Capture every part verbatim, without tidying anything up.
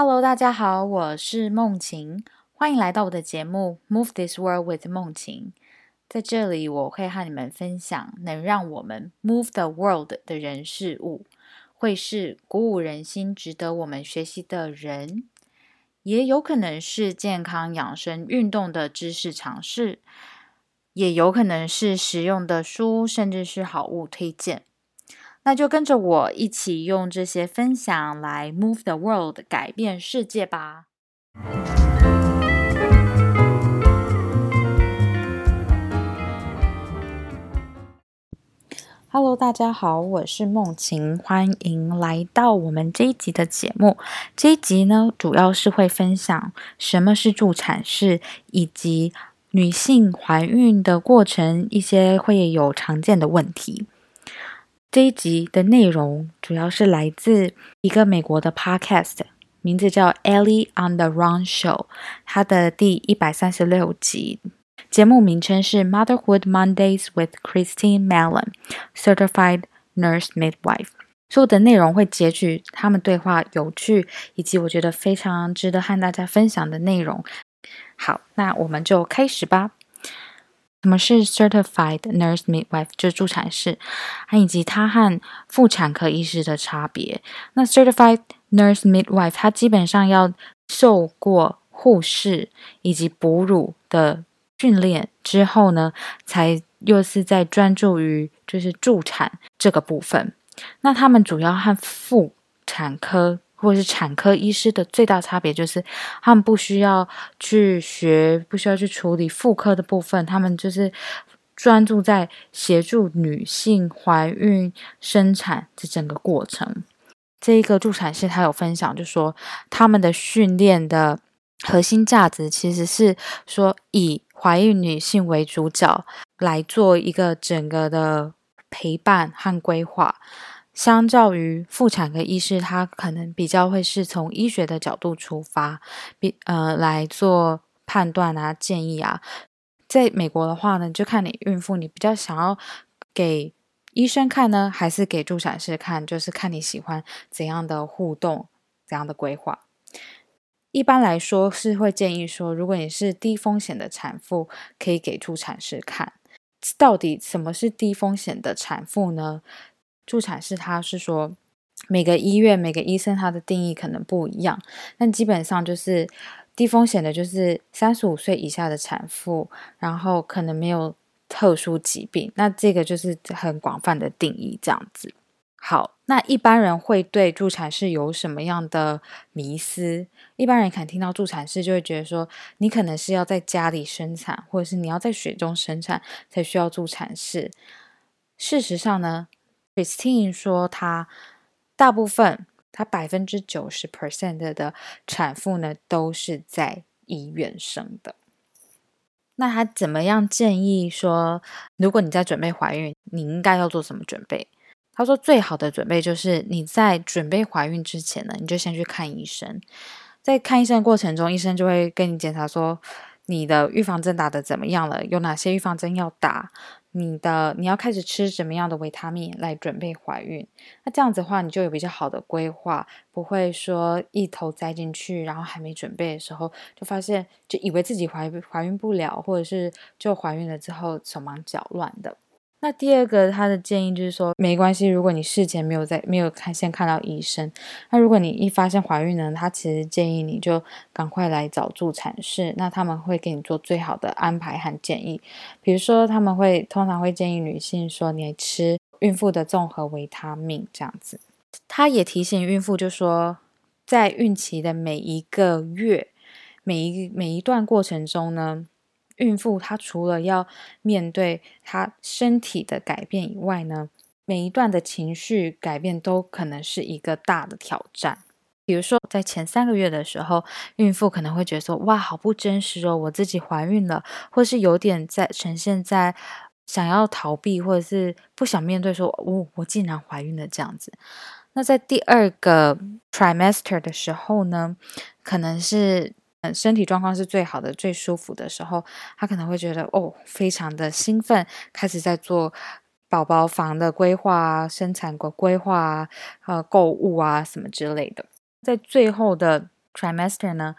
Hello， 大家好，我是梦晴，欢迎来到我的节目 Move This World with 梦晴。在这里我会和你们分享能让我们 Move the World 的人事物，会是鼓舞人心值得我们学习的人，也有可能是健康养生运动的知识尝试，也有可能是实用的书，甚至是好物推荐。那就跟着我一起用这些分享来 move the world， 改变世界吧。Hello， 大家好，我是梦晴，欢迎来到我们这一集的节目。这一集呢，主要是会分享什么是助产士，以及女性怀孕的过程一些会有常见的问题。这一集的内容主要是来自一个美国的 podcast， 名字叫 Ali on the Run Show， 它的第一百三十六集，节目名称是 Motherhood Mondays with Christine Mallon Certified Nurse Midwife。 所有的内容会截取他们对话有趣以及我觉得非常值得和大家分享的内容。好，那我们就开始吧。什么是 Certified Nurse Midwife， 就是助产士，以及它和妇产科医师的差别。那 Certified Nurse Midwife 它基本上要受过护士以及哺乳的训练之后呢，才又是在专注于就是助产这个部分。那他们主要和妇产科或是产科医师的最大差别就是他们不需要去学，不需要去处理妇科的部分，他们就是专注在协助女性怀孕生产这整个过程。这一个助产士他有分享就说，他们的训练的核心价值其实是说以怀孕女性为主角来做一个整个的陪伴和规划。相较于妇产科医师，他可能比较会是从医学的角度出发，比呃来做判断啊、建议啊。在美国的话呢，就看你孕妇你比较想要给医生看呢，还是给助产士看，就是看你喜欢怎样的互动、怎样的规划。一般来说是会建议说，如果你是低风险的产妇，可以给助产士看。到底什么是低风险的产妇呢？助产士他是说，每个医院每个医生他的定义可能不一样，但基本上就是低风险的就是三十五岁以下的产妇，然后可能没有特殊疾病，那这个就是很广泛的定义这样子。好，那一般人会对助产士有什么样的迷思？一般人可能听到助产士就会觉得说，你可能是要在家里生产，或者是你要在雪中生产才需要助产士。事实上呢，Christine 说，她大部分，她 百分之九十 的产妇呢，都是在医院生的。那她怎么样建议说，如果你在准备怀孕，你应该要做什么准备？她说，最好的准备就是你在准备怀孕之前呢，你就先去看医生。在看医生的过程中，医生就会跟你检查说，你的预防针打得怎么样了，有哪些预防针要打，你的你要开始吃什么样的维他命来准备怀孕。那这样子的话，你就有比较好的规划，不会说一头栽进去，然后还没准备的时候就发现就以为自己怀怀孕不了，或者是就怀孕了之后手忙脚乱的。那第二个他的建议就是说，没关系，如果你事前没有在没有看先看到医生，那如果你一发现怀孕呢，他其实建议你就赶快来找助产士，那他们会给你做最好的安排和建议。比如说他们会通常会建议女性说，你吃孕妇的综合维他命这样子。他也提醒孕妇就说，在孕期的每一个月每一每一段过程中呢，孕妇她除了要面对她身体的改变以外呢，每一段的情绪改变都可能是一个大的挑战。比如说在前三个月的时候，孕妇可能会觉得说，哇，好不真实哦，我自己怀孕了，或是有点在呈现在想要逃避，或者是不想面对说，哦，我竟然怀孕了这样子。那在第二个 trimester 的时候呢，可能是身体状况是最好的最舒服的时候，她可能会觉得哦，非常的兴奋，开始在做宝宝房的规划啊、生产的规划啊、呃、购物啊什么之类的。在最后的 trimester 呢，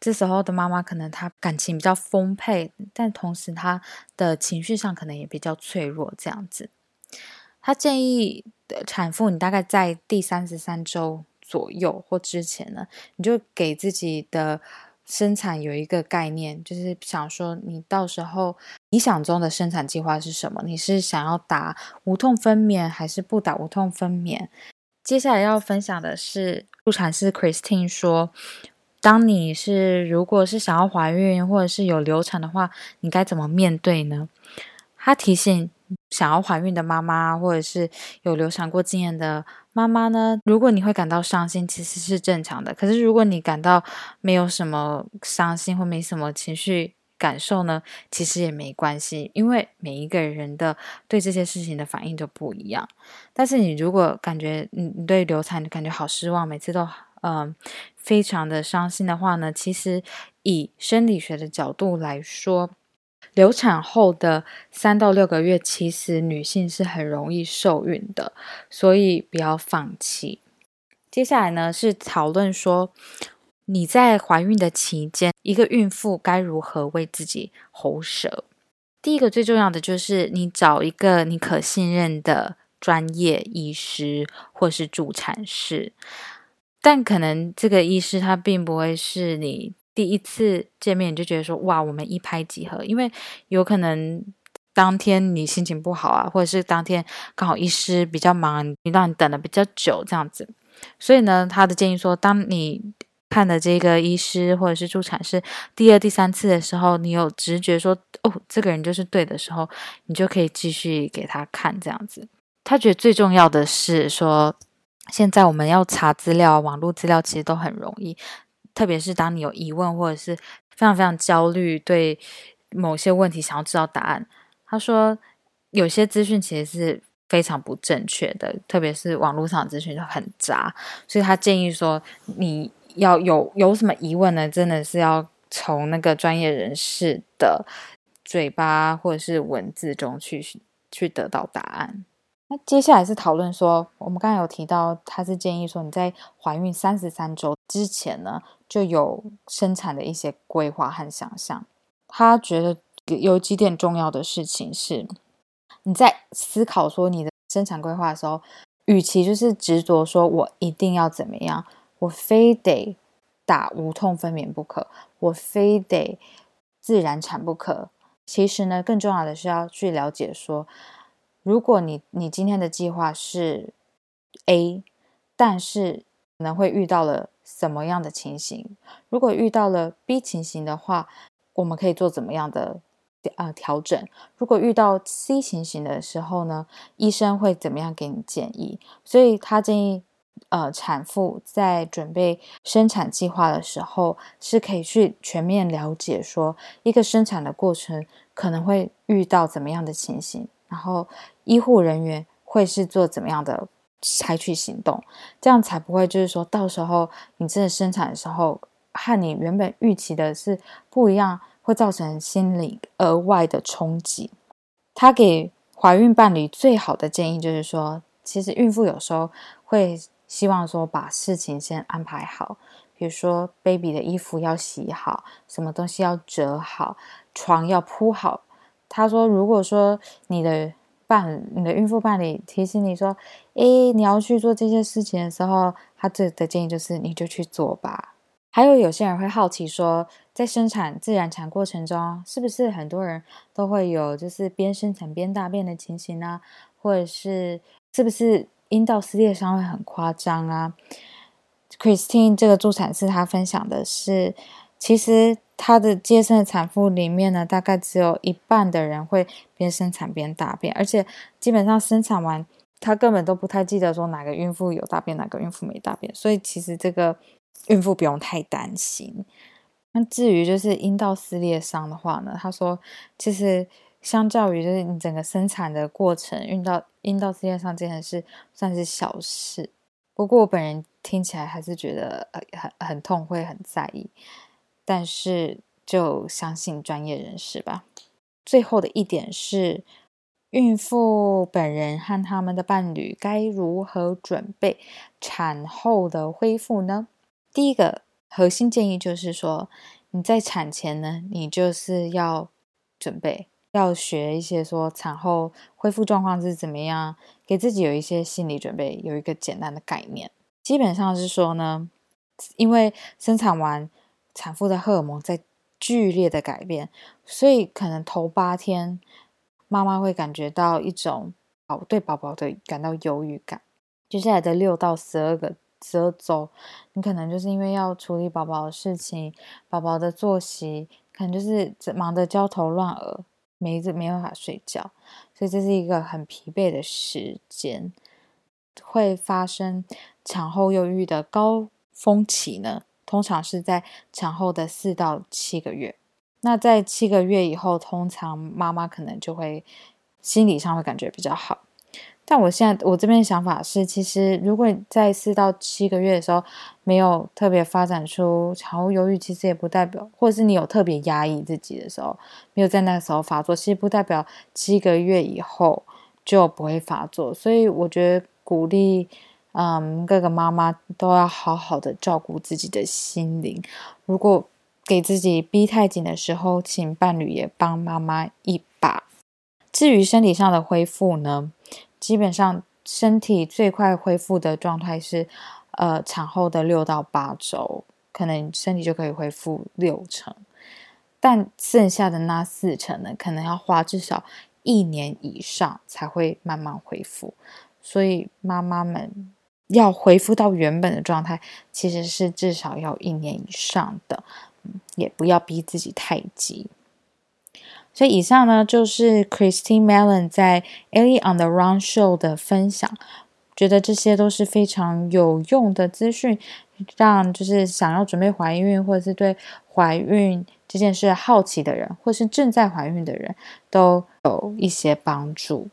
这时候的妈妈可能她感情比较丰沛，但同时她的情绪上可能也比较脆弱这样子。她建议产妇你大概在第三十三周左右或之前呢，你就给自己的生产有一个概念，就是想说你到时候理想中的生产计划是什么，你是想要打无痛分娩还是不打无痛分娩。接下来要分享的是助产师 Christine 说，当你是如果是想要怀孕或者是有流产的话，你该怎么面对呢？她提醒想要怀孕的妈妈或者是有流产过经验的妈妈呢，如果你会感到伤心其实是正常的，可是如果你感到没有什么伤心或没什么情绪感受呢，其实也没关系，因为每一个人的对这些事情的反应都不一样。但是你如果感觉你对流产感觉好失望，每次都嗯、呃、非常的伤心的话呢，其实以生理学的角度来说，流产后的三到六个月其实女性是很容易受孕的，所以不要放弃。接下来呢是讨论说你在怀孕的期间，一个孕妇该如何为自己喉舌。第一个最重要的就是你找一个你可信任的专业医师或是助产士，但可能这个医师他并不会是你第一次见面你就觉得说哇我们一拍即合，因为有可能当天你心情不好啊，或者是当天刚好医师比较忙，你让你等了比较久这样子。所以呢他的建议说，当你看的这个医师或者是助产士第二第三次的时候，你有直觉说哦这个人就是对的时候，你就可以继续给他看这样子。他觉得最重要的是说，现在我们要查资料，网络资料其实都很容易，特别是当你有疑问或者是非常非常焦虑，对某些问题想要知道答案，他说有些资讯其实是非常不正确的，特别是网络上的资讯都很杂，所以他建议说你要有有什么疑问呢，真的是要从那个专业人士的嘴巴或者是文字中去去得到答案。那接下来是讨论说，我们刚才有提到他是建议说你在怀孕三十三周之前呢就有生产的一些规划和想象。他觉得有几点重要的事情是，你在思考说你的生产规划的时候，与其就是执着说我一定要怎么样，我非得打无痛分娩不可，我非得自然产不可，其实呢更重要的是要去了解说，如果你你今天的计划是 A， 但是可能会遇到了什么样的情形，如果遇到了 B 情形的话，我们可以做怎么样的呃调整，如果遇到 C 情形的时候呢，医生会怎么样给你建议。所以他建议呃，产妇在准备生产计划的时候是可以去全面了解说一个生产的过程可能会遇到怎么样的情形，然后医护人员会是做怎么样的采取行动，这样才不会就是说到时候你真的生产的时候和你原本预期的是不一样，会造成心理额外的冲击。他给怀孕伴侣最好的建议就是说，其实孕妇有时候会希望说把事情先安排好，比如说 baby 的衣服要洗好，什么东西要折好，床要铺好。他说如果说你的伴你的孕妇伴侣提醒你说诶你要去做这些事情的时候，他最的建议就是你就去做吧。还有有些人会好奇说，在生产自然产过程中是不是很多人都会有就是边生产边大便的情形啊，或者是是不是阴道撕裂伤会很夸张啊。 Christine 这个助产士她分享的是，其实她的接生的产妇里面呢，大概只有一半的人会边生产边大便，而且基本上生产完她根本都不太记得说哪个孕妇有大便哪个孕妇没大便，所以其实这个孕妇不用太担心。那至于就是阴道撕裂伤的话呢，她说其实相较于就是你整个生产的过程，运到阴道撕裂伤这件事算是小事，不过我本人听起来还是觉得很很痛，会很在意，但是就相信专业人士吧。最后的一点是，孕妇本人和他们的伴侣该如何准备产后的恢复呢？第一个核心建议就是说，你在产前呢，你就是要准备，要学一些说产后恢复状况是怎么样，给自己有一些心理准备，有一个简单的概念。基本上是说呢，因为生产完产妇的荷尔蒙在剧烈的改变，所以可能头八天妈妈会感觉到一种对宝宝的感到忧郁感。接下来的六到十二个十二周，你可能就是因为要处理宝宝的事情，宝宝的作息可能就是忙得焦头烂额，没没办法睡觉，所以这是一个很疲惫的时间。会发生产后忧郁的高峰期呢，通常是在产后的四到七个月。那在七个月以后，通常妈妈可能就会心理上会感觉比较好。但我现在我这边的想法是，其实如果在四到七个月的时候没有特别发展出产后忧郁，其实也不代表，或者是你有特别压抑自己的时候没有在那个时候发作，其实不代表七个月以后就不会发作。所以我觉得鼓励嗯，各个妈妈都要好好的照顾自己的心灵。如果给自己逼太紧的时候，请伴侣也帮妈妈一把。至于身体上的恢复呢，基本上身体最快恢复的状态是呃，产后的六到八周，可能身体就可以恢复六成，但剩下的那四成呢，可能要花至少一年以上才会慢慢恢复。所以妈妈们要恢复到原本的状态，其实是至少要一年以上的，也不要逼自己太急。所以以上呢，就是 Christine Mallon 在 Ali on the Run Show 的分享，觉得这些都是非常有用的资讯，让就是想要准备怀孕，或者是对怀孕这件事好奇的人，或是正在怀孕的人，都有一些帮助。